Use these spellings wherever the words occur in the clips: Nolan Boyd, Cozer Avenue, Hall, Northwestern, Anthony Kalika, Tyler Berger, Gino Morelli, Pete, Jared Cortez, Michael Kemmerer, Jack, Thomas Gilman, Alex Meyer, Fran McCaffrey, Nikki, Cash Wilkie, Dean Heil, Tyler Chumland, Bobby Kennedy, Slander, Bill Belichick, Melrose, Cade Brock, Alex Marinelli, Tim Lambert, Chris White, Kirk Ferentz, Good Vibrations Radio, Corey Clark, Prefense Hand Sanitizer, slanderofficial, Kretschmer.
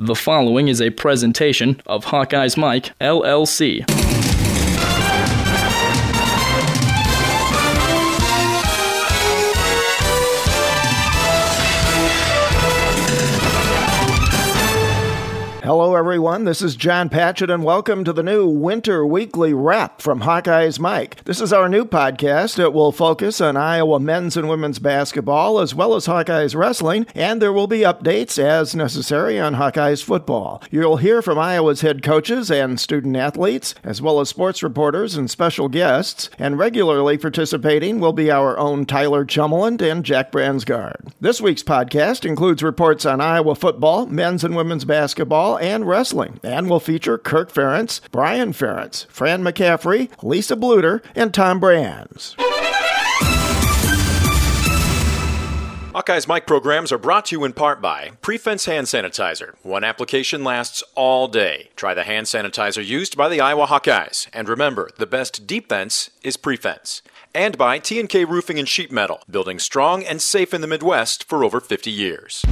The following is a presentation of Hawkeye's Mike, LLC. Hello everyone, this is John Patchett and welcome to the new Winter Weekly Wrap from Hawkeye's Mike. This is our new podcast. It will focus on Iowa men's and women's basketball as well as Hawkeye's wrestling, and there will be updates as necessary on Hawkeye's football. You'll hear from Iowa's head coaches and student athletes, as well as sports reporters and special guests, and regularly participating will be our own Tyler Chumland and Jack Bransgard. This week's podcast includes reports on Iowa football, men's and women's basketball, and wrestling, and will feature Kirk Ferentz, Brian Ferentz, Fran McCaffrey, Lisa Bluder, and Tom Brands. Hawkeye's Mike programs are brought to you in part by Prefense Hand Sanitizer. One application lasts all day. Try the hand sanitizer used by the Iowa Hawkeyes. And remember, the best defense is prefense. And by T&K Roofing and Sheet Metal, building strong and safe in the Midwest for over 50 years.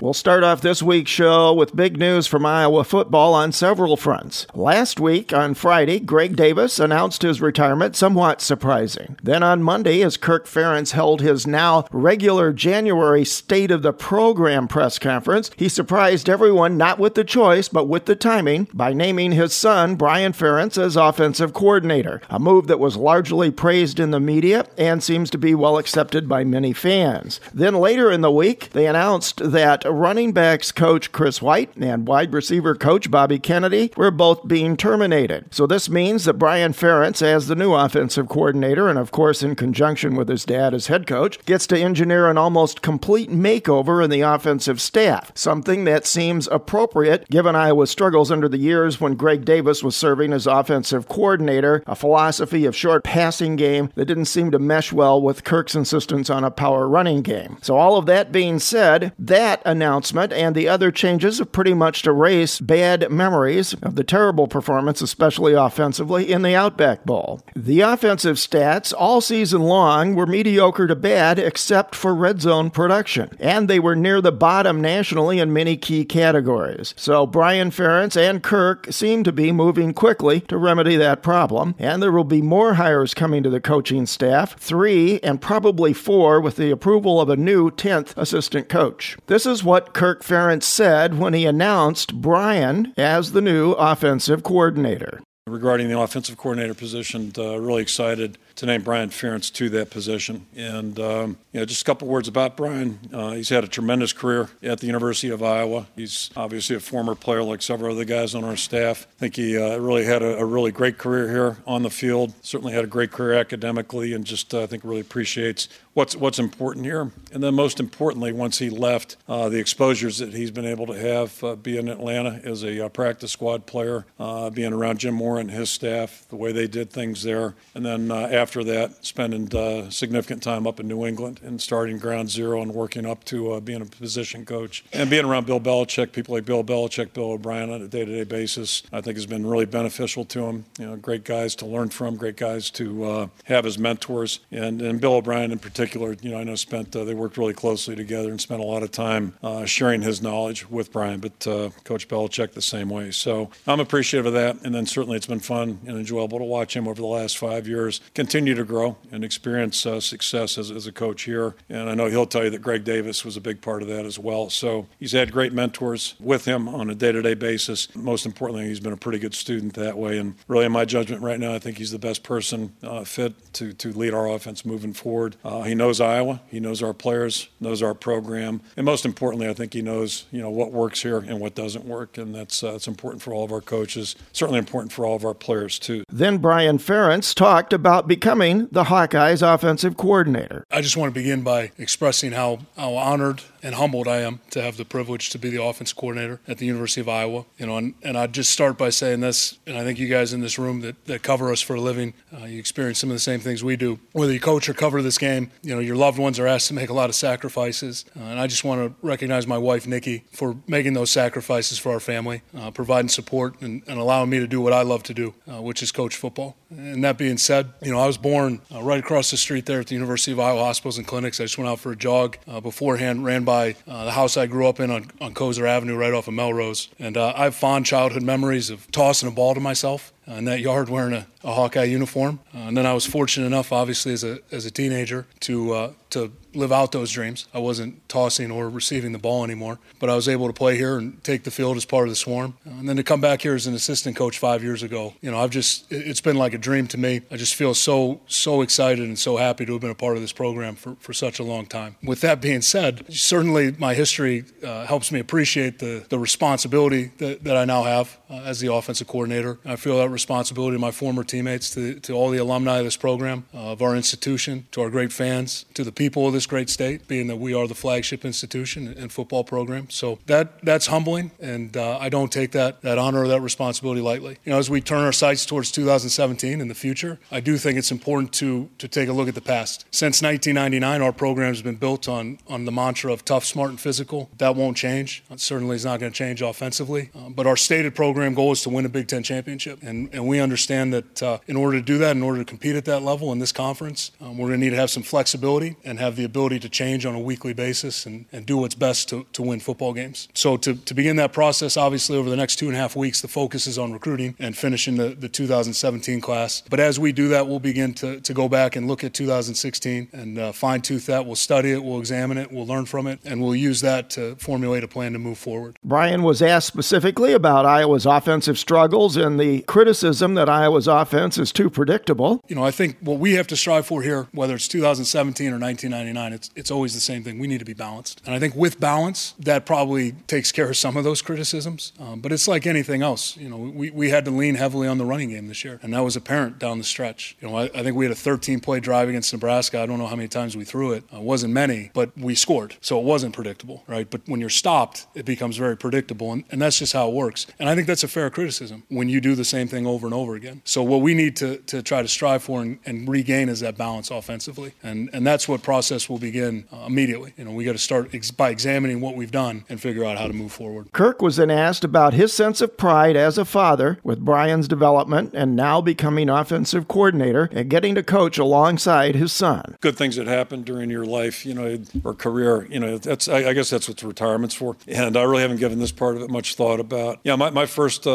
We'll start off this week's show with big news from Iowa football on several fronts. Last week, on Friday, Greg Davis announced his retirement, somewhat surprising. Then on Monday, as Kirk Ferentz held his now regular January State of the Program press conference, he surprised everyone not with the choice, but with the timing, by naming his son, Brian Ferentz, as offensive coordinator, a move that was largely praised in the media and seems to be well accepted by many fans. Then later in the week, they announced that running backs coach Chris White and wide receiver coach Bobby Kennedy were both being terminated. So this means that Brian Ferentz, as the new offensive coordinator and of course in conjunction with his dad as head coach, gets to engineer an almost complete makeover in the offensive staff, something that seems appropriate given Iowa's struggles under the years when Greg Davis was serving as offensive coordinator, a philosophy of short passing game that didn't seem to mesh well with Kirk's insistence on a power running game. So all of that being said, that announcement and the other changes have pretty much erased bad memories of the terrible performance, especially offensively, in the Outback Bowl. The offensive stats all season long were mediocre to bad except for red zone production, and they were near the bottom nationally in many key categories. So Brian Ferentz and Kirk seem to be moving quickly to remedy that problem, and there will be more hires coming to the coaching staff, 3 and probably 4 with the approval of a new 10th assistant coach. This is what Kirk Ferentz said when he announced Brian as the new offensive coordinator. Regarding the offensive coordinator position, really excited to name Brian Ferentz to that position. And just a couple words about Brian. He's had a tremendous career at the University of Iowa. He's obviously a former player like several other guys on our staff. I think he really had a really great career here on the field, certainly had a great career academically, and just I think really appreciates what's important here. And then most importantly, once he left, the exposures that he's been able to have, be in Atlanta as a practice squad player, being around Jim Moore and his staff, the way they did things there, and then after that, spending significant time up in New England and starting ground zero and working up to being a position coach. And being around Bill Belichick, people like Bill Belichick, Bill O'Brien on a day-to-day basis, I think has been really beneficial to him. You know, great guys to learn from, great guys to have as mentors. And Bill O'Brien in particular, you know, I know they worked really closely together and spent a lot of time sharing his knowledge with Brian, but Coach Belichick the same way. So I'm appreciative of that. And then certainly it's been fun and enjoyable to watch him over the last 5 years continue to grow and experience success as a coach here. And I know he'll tell you that Greg Davis was a big part of that as well. So he's had great mentors with him on a day-to-day basis. Most importantly, he's been a pretty good student that way. And really, in my judgment right now, I think he's the best person fit to lead our offense moving forward. He knows Iowa. He knows our players, knows our program. And most importantly, I think he knows, you know, what works here and what doesn't work. And that's important for all of our coaches, certainly important for all of our players, too. Then Brian Ferentz talked about becoming the Hawkeyes offensive coordinator. I just want to begin by expressing how honored and humbled I am to have the privilege to be the offense coordinator at the University of Iowa. You know, and I'd just start by saying this, and I think you guys in this room that cover us for a living, you experience some of the same things we do. Whether you coach or cover this game, you know, your loved ones are asked to make a lot of sacrifices. And I just want to recognize my wife, Nikki, for making those sacrifices for our family, providing support and allowing me to do what I love to do, which is coach football. And that being said, you know, I was born right across the street there at the University of Iowa Hospitals and Clinics. I just went out for a jog beforehand, ran by the house I grew up in on Cozer Avenue right off of Melrose. And I have fond childhood memories of tossing a ball to myself in that yard wearing a Hawkeye uniform. And then I was fortunate enough, obviously, as a teenager to live out those dreams. I wasn't tossing or receiving the ball anymore, but I was able to play here and take the field as part of the swarm. And then to come back here as an assistant coach 5 years ago, you know, it's been like a dream to me. I just feel so excited and so happy to have been a part of this program for such a long time. With that being said, certainly my history helps me appreciate the responsibility that I now have as the offensive coordinator. I feel that responsibility to my former teammates, to all the alumni of this program, of our institution, to our great fans, to the people of this great state, being that we are the flagship institution and football program. So that's humbling, and I don't take that honor or that responsibility lightly. You know, as we turn our sights towards 2017 and the future, I do think it's important to take a look at the past. Since 1999, our program has been built on the mantra of tough, smart, and physical. That won't change. It certainly is not going to change offensively. But our stated program goal is to win a Big Ten championship, and we understand that in order to do that, in order to compete at that level in this conference, we're going to need to have some flexibility and have the ability to change on a weekly basis and do what's best to win football games. So to begin that process, obviously over the next 2.5 weeks, the focus is on recruiting and finishing the 2017 class. But as we do that, we'll begin to go back and look at 2016 and fine-tooth that. We'll study it, we'll examine it, we'll learn from it, and we'll use that to formulate a plan to move forward. Brian was asked specifically about Iowa's offensive struggles and the criticism that Iowa's offense is too predictable. You know, I think what we have to strive for here, whether it's 2017 or 1999, it's always the same thing. We need to be balanced. And I think with balance, that probably takes care of some of those criticisms. But it's like anything else. You know, we had to lean heavily on the running game this year, and that was apparent down the stretch. You know, I think we had a 13-play drive against Nebraska. I don't know how many times we threw it. It wasn't many, but we scored. So it wasn't predictable, right? But when you're stopped, it becomes very predictable, and that's just how it works. And I think that's a fair criticism when you do the same thing over and over again. So what we need to try to strive for and regain is that balance offensively. And that's what process will begin immediately. You know, we got to start by examining what we've done and figure out how to move forward. Kirk was then asked about his sense of pride as a father with Brian's development and now becoming offensive coordinator and getting to coach alongside his son. Good things that happen during your life, you know, or career. You know, that's I guess that's what the retirement's for. And I really haven't given this part of it much thought about. Yeah, my first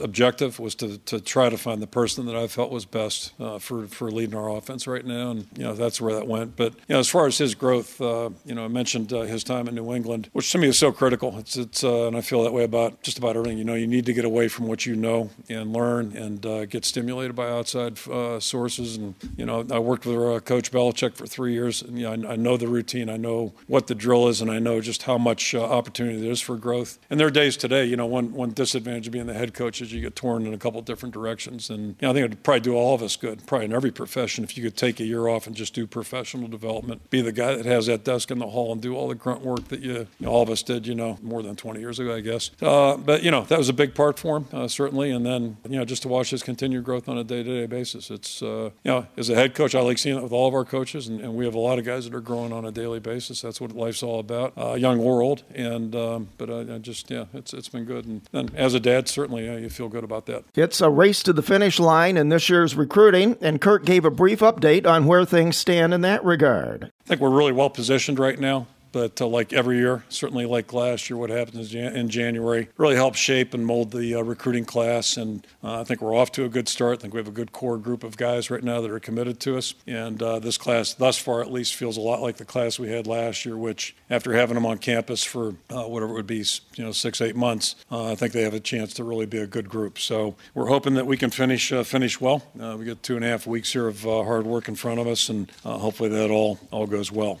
objective was to try to find the person that I felt was best for leading our offense right now, and you know that's where that went. But you know, as far as his growth, you know, I mentioned his time in New England, which to me is so critical. It's and I feel that way about just about everything. You know, you need to get away from what you know and learn and get stimulated by outside sources. And you know, I worked with Coach Belichick for 3 years, and you know, I know the routine, I know what the drill is, and I know just how much opportunity there is for growth. And there are days today, you know, one disadvantage of being the head coach is you get torn in a couple different directions. And you know, I think it would probably do all of us good, probably in every profession, if you could take a year off and just do professional development, be the guy that has that desk in the hall and do all the grunt work that you know, all of us did, you know, more than 20 years ago, I guess. But, you know, that was a big part for him, certainly. And then, you know, just to watch his continued growth on a day-to-day basis. It's, you know, as a head coach, I like seeing it with all of our coaches, and we have a lot of guys that are growing on a daily basis. That's what life's all about, young or old. And, but I just, yeah, it's been good. And as a dad, certainly, you feel good about that. It's a race to the finish line in this year's recruiting, and Kirk gave a brief update on where things stand in that regard. I think we're really well positioned right now. But like every year, certainly like last year, what happens in January really helps shape and mold the recruiting class. And I think we're off to a good start. I think we have a good core group of guys right now that are committed to us. And this class, thus far at least, feels a lot like the class we had last year, which after having them on campus for whatever it would be, you know, 6-8 months, I think they have a chance to really be a good group. So we're hoping that we can finish well. We got 2.5 weeks here of hard work in front of us, and hopefully that all goes well.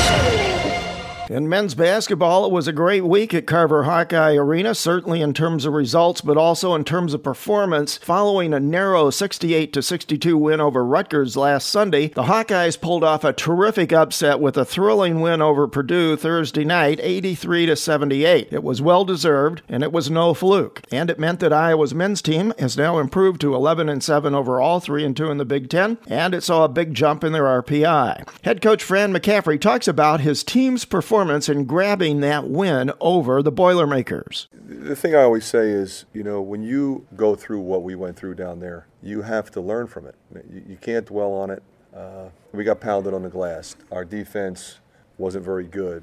In men's basketball, it was a great week at Carver-Hawkeye Arena, certainly in terms of results, but also in terms of performance. Following a narrow 68-62 win over Rutgers last Sunday, the Hawkeyes pulled off a terrific upset with a thrilling win over Purdue Thursday night, 83-78. It was well-deserved, and it was no fluke. And it meant that Iowa's men's team has now improved to 11-7 overall, 3-2 in the Big Ten, and it saw a big jump in their RPI. Head coach Fran McCaffrey talks about his team's performance in grabbing that win over the Boilermakers. The thing I always say is, you know, when you go through what we went through down there, you have to learn from it. You can't dwell on it. We got pounded on the glass. Our defense wasn't very good.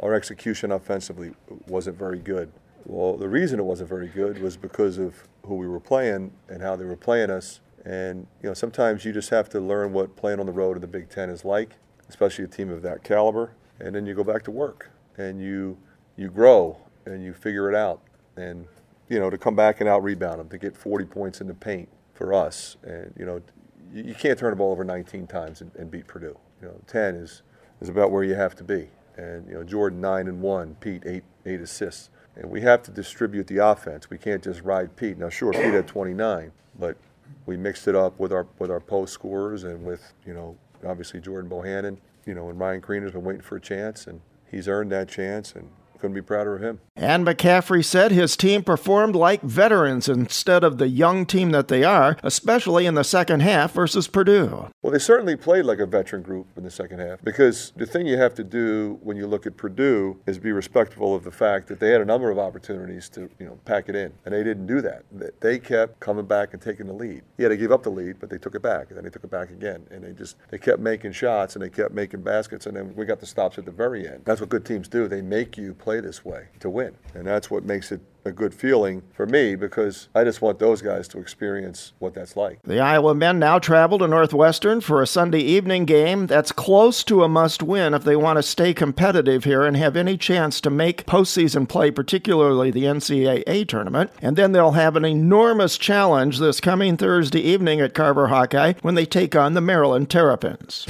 Our execution offensively wasn't very good. Well, the reason it wasn't very good was because of who we were playing and how they were playing us. And, you know, sometimes you just have to learn what playing on the road in the Big Ten is like, especially a team of that caliber. And then you go back to work, and you grow, and you figure it out. And, you know, to come back and out-rebound them, to get 40 points in the paint for us. And, you know, you can't turn the ball over 19 times and beat Purdue. You know, 10 is about where you have to be. And, you know, Jordan 9-1, Pete 8 assists. And we have to distribute the offense. We can't just ride Pete. Now, sure, Pete had 29, but we mixed it up with our post scorers and with, you know, obviously Jordan Bohannon. You know, and Ryan Green has been waiting for a chance, and he's earned that chance, and couldn't be prouder of him. And McCaffrey said his team performed like veterans instead of the young team that they are, especially in the second half versus Purdue. Well, they certainly played like a veteran group in the second half, because the thing you have to do when you look at Purdue is be respectful of the fact that they had a number of opportunities to, you know, pack it in, and they didn't do that. They kept coming back and taking the lead. Yeah, they gave up the lead, but they took it back, and then they took it back again, and they kept making shots, and they kept making baskets, and then we got the stops at the very end. That's what good teams do. They make you play this way to win, and that's what makes it a good feeling for me, because I just want those guys to experience what that's like. The Iowa men now travel to Northwestern for a Sunday evening game that's close to a must-win if they want to stay competitive here and have any chance to make postseason play, particularly the NCAA tournament. And then they'll have an enormous challenge this coming Thursday evening at Carver-Hawkeye when they take on the Maryland Terrapins.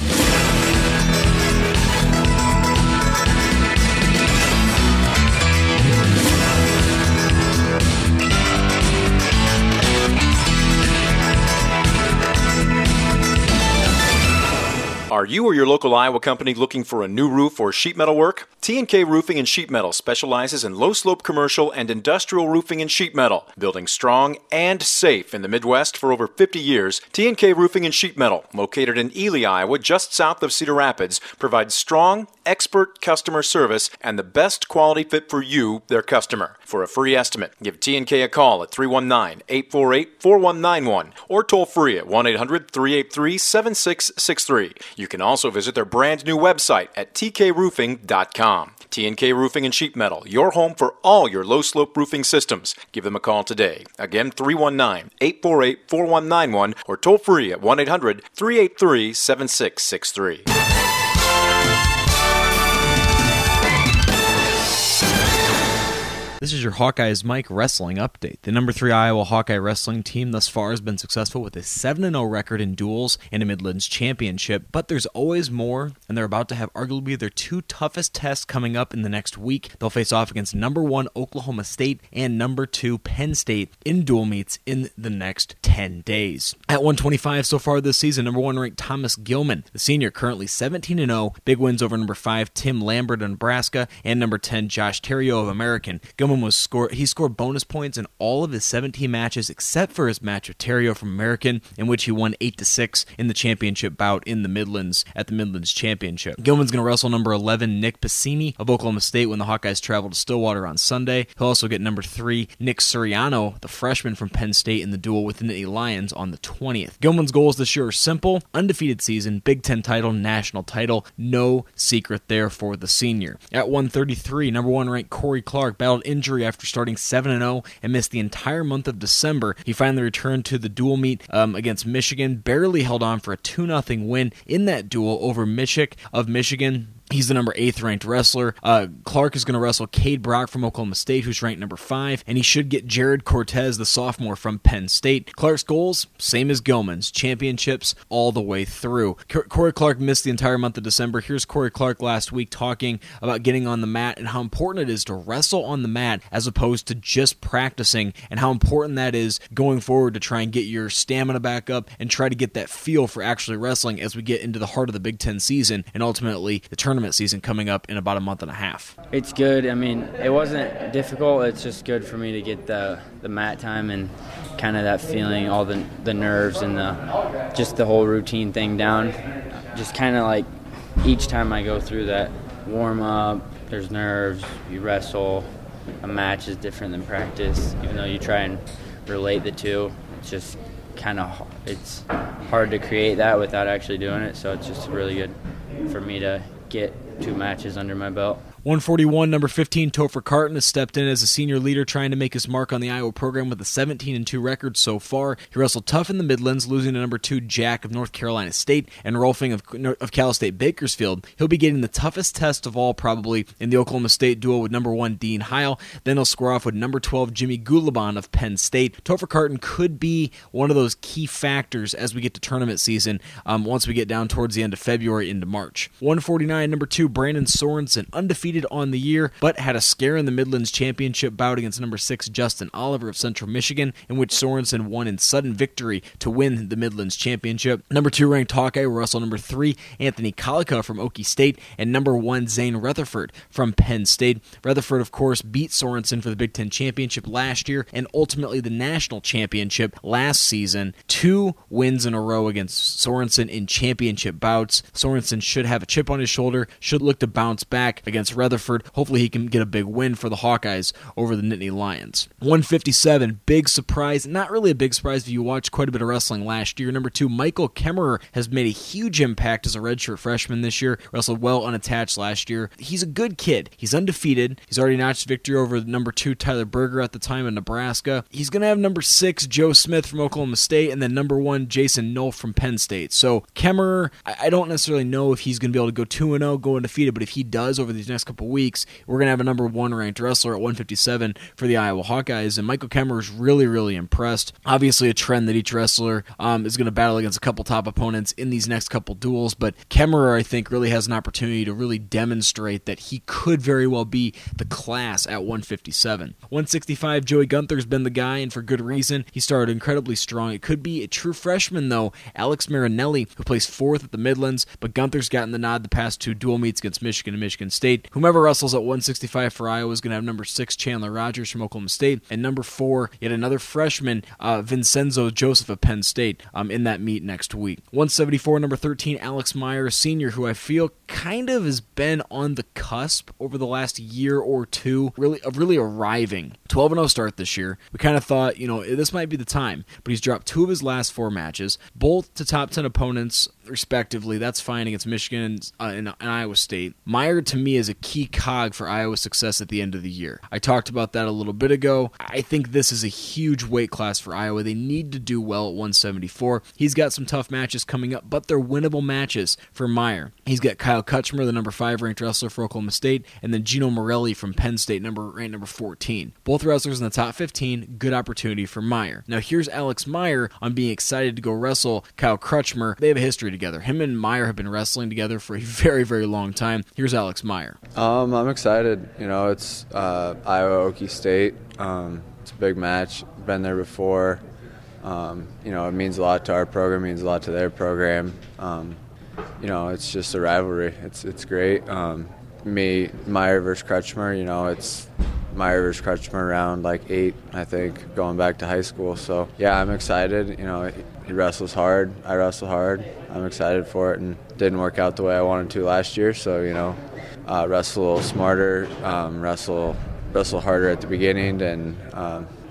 Are you or your local Iowa company looking for a new roof or sheet metal work? T&K Roofing and Sheet Metal specializes in low-slope commercial and industrial roofing and sheet metal. Building strong and safe in the Midwest for over 50 years, T&K Roofing and Sheet Metal, located in Ely, Iowa, just south of Cedar Rapids, provides strong, expert customer service and the best quality fit for you, their customer. For a free estimate, give T&K a call at 319-848-4191 or toll-free at 1-800-383-7663. You can also visit their brand new website at tkroofing.com. T&K Roofing and Sheet Metal, your home for all your low-slope roofing systems. Give them a call today. Again, 319-848-4191 or toll-free at 1-800-383-7663. This is your Hawkeye's Mike wrestling update. The number 3 Iowa Hawkeye wrestling team thus far has been successful with a 7-0 record in duels and a Midlands championship, but there's always more, and they're about to have arguably their two toughest tests coming up in the next week. They'll face off against number 1 Oklahoma State and number 2 Penn State in dual meets in the next 10 days. At 125 so far this season, number 1 ranked Thomas Gilman, the senior, currently 17-0, big wins over number 5 Tim Lambert of Nebraska and number 10 Josh Terrio of American. He scored bonus points in all of his 17 matches except for his match with Terrio from American, in which he won 8-6 in the championship bout in the Midlands at the Midlands Championship. Gilman's going to wrestle number 11 Nick Piscini of Oklahoma State when the Hawkeyes travel to Stillwater on Sunday. He'll also get number 3 Nick Suriano, the freshman from Penn State, in the duel with the Nittany Lions on the 20th. Gilman's goals this year are simple: undefeated season, Big Ten title, national title. No secret there for the senior. At 133, number 1 ranked Corey Clark battled in injury after starting 7-0 and missed the entire month of December. He finally returned to the dual meet against Michigan, barely held on for a 2-0 win in that duel over Michik of Michigan. He's the number 8th ranked wrestler. Clark is going to wrestle Cade Brock from Oklahoma State, who's ranked number 5, and he should get Jared Cortez, the sophomore from Penn State. Clark's goals, same as Goman's, championships all the way through. Corey Clark missed the entire month of December. Here's Corey Clark last week talking about getting on the mat and how important it is to wrestle on the mat as opposed to just practicing, and how important that is going forward to try and get your stamina back up and try to get that feel for actually wrestling as we get into the heart of the Big Ten season and ultimately the tournament season coming up in about a month and a half. It's good. I mean, it wasn't difficult. It's just good for me to get the mat time and kind of that feeling, all the nerves and just the whole routine thing down. Just kind of like each time I go through that warm up, there's nerves, you wrestle. A match is different than practice, even though you try and relate the two. It's just kind of, it's hard to create that without actually doing it. So it's just really good for me to get two matches under my belt. 141, number 15, Topher Carton has stepped in as a senior leader, trying to make his mark on the Iowa program with a 17-2 record so far. He wrestled tough in the Midlands, losing to number 2 Jack of North Carolina State and Rolfing of Cal State Bakersfield. He'll be getting the toughest test of all, probably, in the Oklahoma State duel with number 1 Dean Heil. Then he'll square off with number 12 Jimmy Gulabon of Penn State. Topher Carton could be one of those key factors as we get to tournament season once we get down towards the end of February into March. 149, number 2 Brandon Sorenson, undefeated on the year, but had a scare in the Midlands Championship bout against number 6 Justin Oliver of Central Michigan, in which Sorensen won in sudden victory to win the Midlands Championship. Number 2 ranked Hawkeye will wrestle number 3 Anthony Kalika from Okie State and number 1 Zane Rutherford from Penn State. Rutherford, of course, beat Sorensen for the Big Ten Championship last year and ultimately the National Championship last season. 2 wins in a row against Sorensen in championship bouts. Sorensen should have a chip on his shoulder, should look to bounce back against Rutherford. Hopefully he can get a big win for the Hawkeyes over the Nittany Lions. 157, big surprise. Not really a big surprise if you watched quite a bit of wrestling last year. Number 2, Michael Kemmerer has made a huge impact as a redshirt freshman this year. Wrestled well unattached last year. He's a good kid. He's undefeated. He's already notched victory over number 2 Tyler Berger at the time in Nebraska. He's going to have number 6 Joe Smith from Oklahoma State and then number 1 Jason Knoll from Penn State. So Kemmerer, I don't necessarily know if he's going to be able to go 2-0, go undefeated, but if he does over these next couple weeks, we're going to have a number 1 ranked wrestler at 157 for the Iowa Hawkeyes, and Michael Kemmerer is really, really impressed. Obviously a trend that each wrestler is going to battle against a couple top opponents in these next couple duels, but Kemmerer, I think, really has an opportunity to really demonstrate that he could very well be the class at 157. 165, Joey Gunther's been the guy, and for good reason. He started incredibly strong. It could be a true freshman, though, Alex Marinelli, who plays 4th at the Midlands, but Gunther's gotten the nod the past 2 dual meets against Michigan and Michigan State. Whomever wrestles at 165 for Iowa is going to have number 6 Chandler Rogers from Oklahoma State and number 4, yet another freshman, Vincenzo Joseph of Penn State in that meet next week. 174, number 13 Alex Meyer, senior, who I feel kind of has been on the cusp over the last year or two, really arriving. 12-0 start this year. We kind of thought, this might be the time, but he's dropped 2 of his last 4 matches, both to top 10 opponents respectively. That's fine against Michigan and Iowa State. Meyer, to me, is a key cog for Iowa's success at the end of the year. I talked about that a little bit ago. I think this is a huge weight class for Iowa. They need to do well at 174. He's got some tough matches coming up, but they're winnable matches for Meyer. He's got Kyle Kutchmer, the number 5 ranked wrestler for Oklahoma State, and then Gino Morelli from Penn State, ranked number 14. Both wrestlers in the top 15, good opportunity for Meyer. Now here's Alex Meyer on being excited to go wrestle Kyle Kutchmer. They have a history together. Him and Meyer have been wrestling together for a very, very long time. Here's Alex Meyer. I'm excited. It's Iowa Okie State. It's a big match. Been there before. It means a lot to our program. Means a lot to their program. It's just a rivalry. It's great. Meyer versus Kretschmer. It's Meyer versus Kretschmer around 8, I think, going back to high school. So yeah, I'm excited. He wrestles hard. I wrestle hard. I'm excited for it, and didn't work out the way I wanted to last year. So wrestle a little smarter, wrestle harder at the beginning, and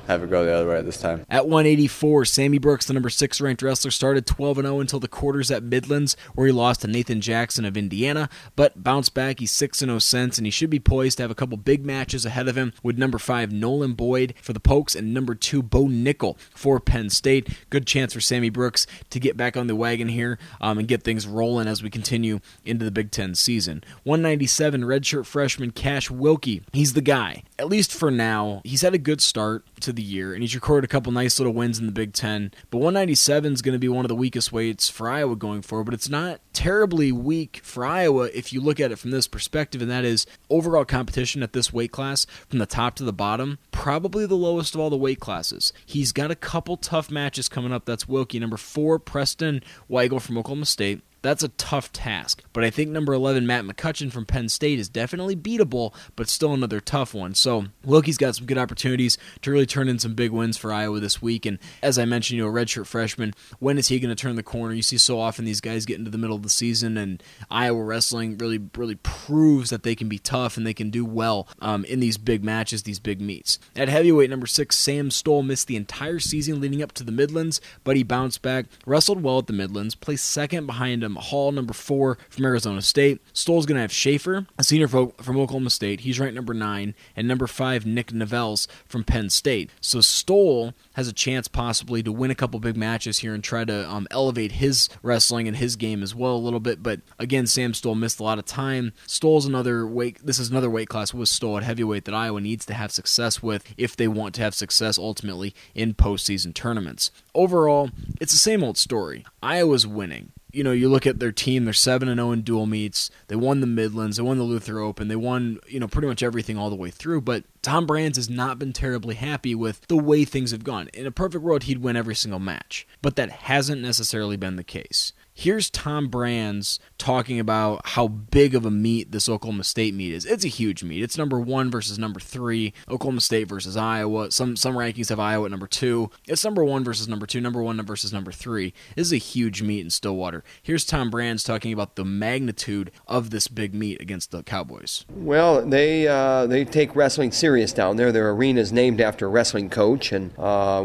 have it go the other way this time. At 184, Sammy Brooks, the number 6 ranked wrestler, started 12-0 until the quarters at Midlands, where he lost to Nathan Jackson of Indiana, but bounced back. He's 6-0 since, and he should be poised to have a couple big matches ahead of him with number 5 Nolan Boyd for the Pokes and number 2 Bo Nickel for Penn State. Good chance for Sammy Brooks to get back on the wagon here and get things rolling as we continue into the Big Ten season. 197, redshirt freshman Cash Wilkie. He's the guy, at least for now. He's had a good start to the year, and he's recorded a couple nice little wins in the Big Ten, but 197 is going to be one of the weakest weights for Iowa going forward, but it's not terribly weak for Iowa if you look at it from this perspective, and that is overall competition at this weight class from the top to the bottom, probably the lowest of all the weight classes. He's got a couple tough matches coming up. That's Wilkie. Number 4, Preston Weigel from Oklahoma State. That's a tough task, but I think number 11, Matt McCutcheon from Penn State, is definitely beatable, but still another tough one. So Wilkie's got some good opportunities to really turn in some big wins for Iowa this week, and as I mentioned, a redshirt freshman, when is he going to turn the corner? You see so often these guys get into the middle of the season, and Iowa wrestling really proves that they can be tough and they can do well in these big matches, these big meets. At heavyweight, number 6, Sam Stoll missed the entire season leading up to the Midlands, but he bounced back, wrestled well at the Midlands, placed second behind him, Hall, number 4 from Arizona State. Stoll's going to have Schaefer, a senior from Oklahoma State. He's ranked number 9, and number 5, Nick Nivelles from Penn State. So Stoll has a chance possibly to win a couple big matches here and try to elevate his wrestling and his game as well a little bit. But again, Sam Stoll missed a lot of time. Stoll's another weight. This is another weight class with Stoll at heavyweight that Iowa needs to have success with if they want to have success ultimately in postseason tournaments. Overall, it's the same old story. Iowa's winning. You know, you look at their team, they're 7-0 in dual meets. They won the Midlands. They won the Luther Open. They won, you know, pretty much everything all the way through. But Tom Brands has not been terribly happy with the way things have gone. In a perfect world, he'd win every single match. But that hasn't necessarily been the case. Here's Tom Brands talking about how big of a meet this Oklahoma State meet is. It's a huge meet. It's number 1 versus number 3. Oklahoma State versus Iowa. Some rankings have Iowa at number 2. It's number 1 versus number 2, number 1 versus number 3. This is a huge meet in Stillwater. Here's Tom Brands talking about the magnitude of this big meet against the Cowboys. Well, they take wrestling serious down there. Their arena is named after a wrestling coach, and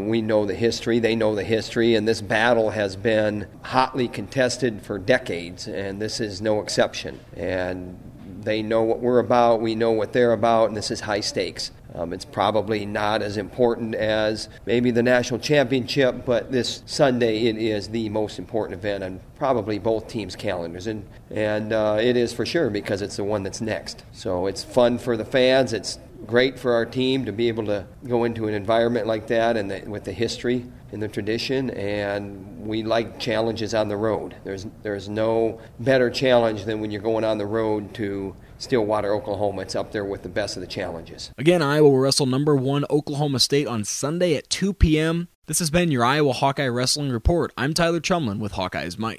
we know the history. They know the history, and this battle has been hotly contested for decades, and this is no exception. And they know what we're about, we know what they're about, and this is high stakes. It's probably not as important as maybe the national championship, but this Sunday it is the most important event on probably both teams' calendars, and it is for sure because it's the one that's next. So it's fun for the fans, it's great for our team to be able to go into an environment like that and with the history and the tradition, and we like challenges on the road. There's no better challenge than when you're going on the road to Stillwater, Oklahoma. It's up there with the best of the challenges. Again, Iowa will wrestle number 1 Oklahoma State on Sunday at 2 p.m. This has been your Iowa Hawkeye Wrestling Report. I'm Tyler Chumland with Hawkeye's Mike.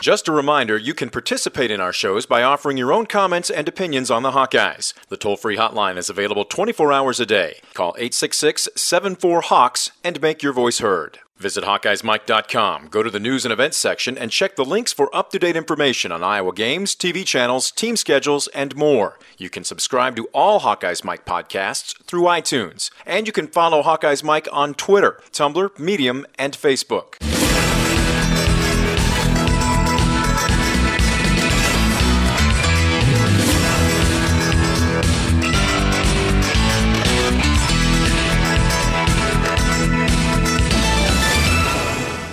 Just a reminder, you can participate in our shows by offering your own comments and opinions on the Hawkeyes. The toll-free hotline is available 24 hours a day. Call 866-74-HAWKS and make your voice heard. Visit HawkeyesMike.com, go to the News and Events section, and check the links for up-to-date information on Iowa games, TV channels, team schedules, and more. You can subscribe to all Hawkeye's Mike podcasts through iTunes. And you can follow Hawkeye's Mike on Twitter, Tumblr, Medium, and Facebook.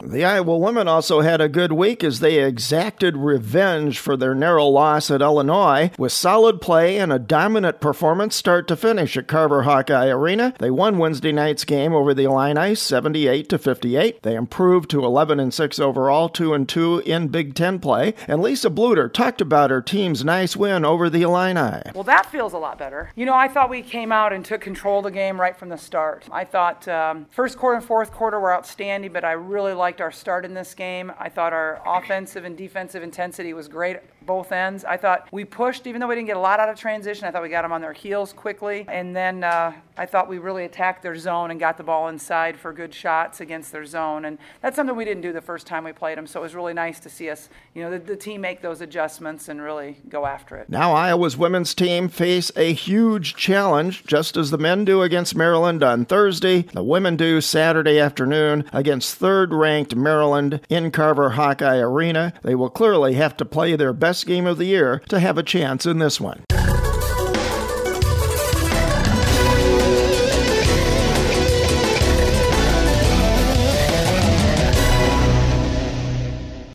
The Iowa women also had a good week as they exacted revenge for their narrow loss at Illinois with solid play and a dominant performance start to finish at Carver-Hawkeye Arena. They won Wednesday night's game over the Illini 78-58. They improved to 11-6 overall, 2-2 in Big Ten play. And Lisa Bluder talked about her team's nice win over the Illini. Well, that feels a lot better. You know, I thought we came out and took control of the game right from the start. I thought first quarter and fourth quarter were outstanding, but I really liked our start in this game. I thought our offensive and defensive intensity was great both ends. I thought we pushed, even though we didn't get a lot out of transition. I thought we got them on their heels quickly. And then I thought we really attacked their zone and got the ball inside for good shots against their zone. And that's something we didn't do the first time we played them. So it was really nice to see us, you know, the team make those adjustments and really go after it. Now Iowa's women's team face a huge challenge, just as the men do against Maryland on Thursday. The women do Saturday afternoon against third-ranked Maryland in Carver-Hawkeye Arena. They will clearly have to play their best game of the year to have a chance in this one.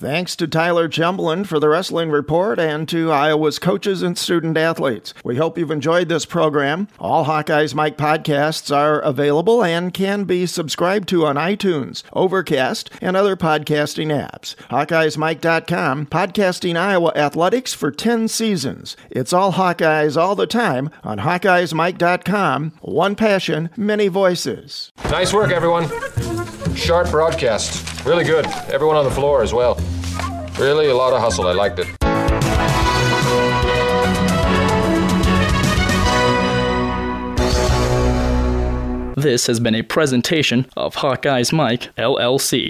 Thanks to Tyler Chumland for the wrestling report and to Iowa's coaches and student athletes. We hope you've enjoyed this program. All Hawkeye's Mike podcasts are available and can be subscribed to on iTunes, Overcast, and other podcasting apps. HawkeyesMike.com, podcasting Iowa athletics for 10 seasons. It's all Hawkeyes all the time on HawkeyesMike.com. One passion, many voices. Nice work, everyone. Sharp broadcast. Really good. Everyone on the floor as well. Really a lot of hustle. I liked it. This has been a presentation of Hawkeye's Mike, LLC.